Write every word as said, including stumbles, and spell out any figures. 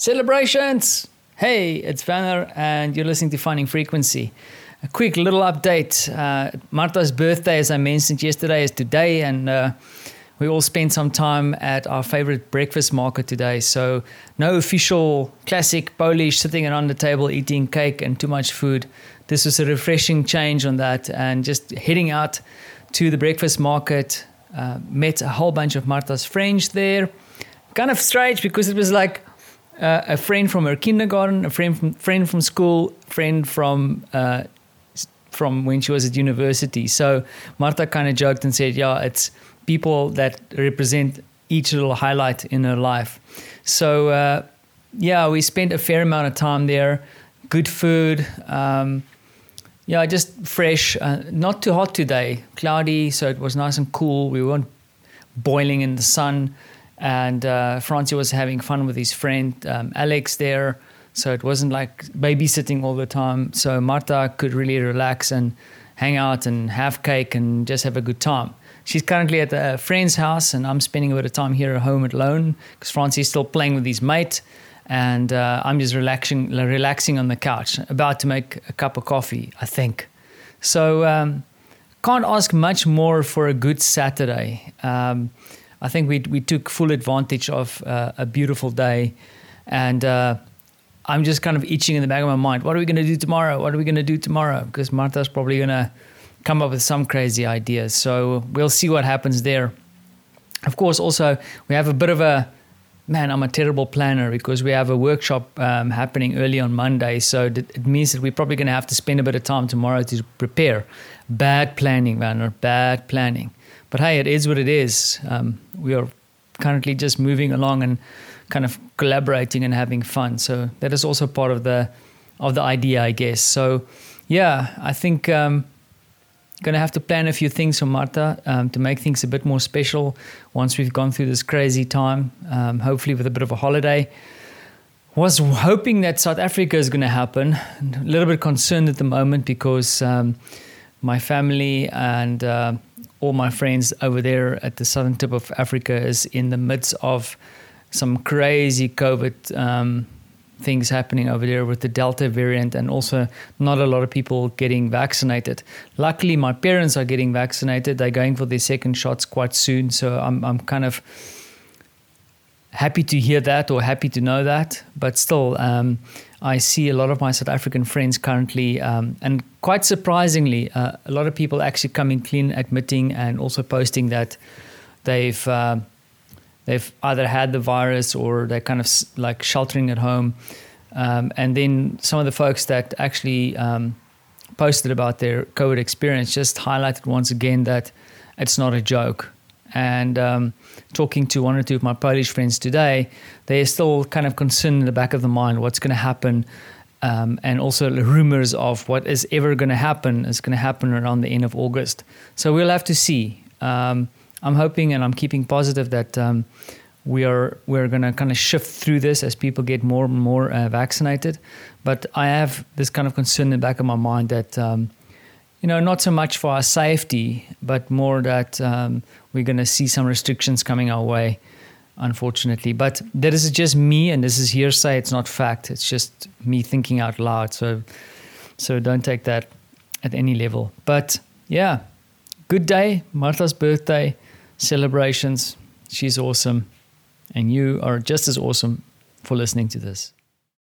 Celebrations! Hey, it's Vanner and you're listening to Finding Frequency. A quick little update. Uh, Marta's birthday, as I mentioned yesterday, is today, and uh, we all spent some time at our favorite breakfast market today. So no official classic Polish sitting around the table eating cake and too much food. This was a refreshing change on that, and just heading out to the breakfast market, uh, met a whole bunch of Marta's friends there. Kind of strange because it was like Uh, a friend from her kindergarten, a friend from friend from school, friend from uh, from when she was at university. So Marta kind of joked and said, "Yeah, it's people that represent each little highlight in her life." So uh, yeah, we spent a fair amount of time there. Good food, um, yeah, just fresh. Uh, not too hot today, cloudy, so it was nice and cool. We weren't boiling in the sun. And uh, Francie was having fun with his friend um, Alex there. So it wasn't like babysitting all the time. So Marta could really relax and hang out and have cake and just have a good time. She's currently at a friend's house, and I'm spending a bit of time here at home alone because Francie's still playing with his mate. And uh, I'm just relaxing relaxing on the couch, about to make a cup of coffee, I think. So um, can't ask much more for a good Saturday. Um I think we we took full advantage of uh, a beautiful day, and uh, I'm just kind of itching in the back of my mind. What are we going to do tomorrow? What are we going to do tomorrow? Because Marta's probably going to come up with some crazy ideas. So we'll see what happens there. Of course, also, we have a bit of a, man, I'm a terrible planner because we have a workshop um, happening early on Monday. So it means that we're probably going to have to spend a bit of time tomorrow to prepare. Bad planning, Vanner, bad planning. But hey, it is what it is. Um, we are currently just moving along and kind of collaborating and having fun. So that is also part of the of the idea, I guess. So yeah, I think um, gonna have to plan a few things for Marta um, to make things a bit more special once we've gone through this crazy time. Um, hopefully with a bit of a holiday. Was hoping that South Africa is gonna happen. A little bit concerned at the moment because um, my family and uh, all my friends over there at the southern tip of Africa is in the midst of some crazy COVID um, things happening over there with the Delta variant, and also not a lot of people getting vaccinated. Luckily, my parents are getting vaccinated. They're going for their second shots quite soon. So I'm I'm kind of happy to hear that, or happy to know that. But still, um, I see a lot of my South African friends currently, um, and quite surprisingly, uh, a lot of people actually coming clean, admitting and also posting that they've uh, they've either had the virus or they're kind of like sheltering at home. Um, and then some of the folks that actually um, posted about their COVID experience just highlighted once again that it's not a joke. And um, talking to one or two of my Polish friends today, they're still kind of concerned in the back of the mind what's going to happen, um, and also the rumors of what is ever going to happen is going to happen around the end of August. So we'll have to see. Um, I'm hoping and I'm keeping positive that um, we are we're going to kind of shift through this as people get more and more uh, vaccinated. But I have this kind of concern in the back of my mind that Um, You know, not so much for our safety, but more that um, we're going to see some restrictions coming our way, unfortunately. But that is just me, and this is hearsay. It's not fact. It's just me thinking out loud. So, so don't take that at any level. But yeah, good day. Marta's birthday, celebrations. She's awesome. And you are just as awesome for listening to this.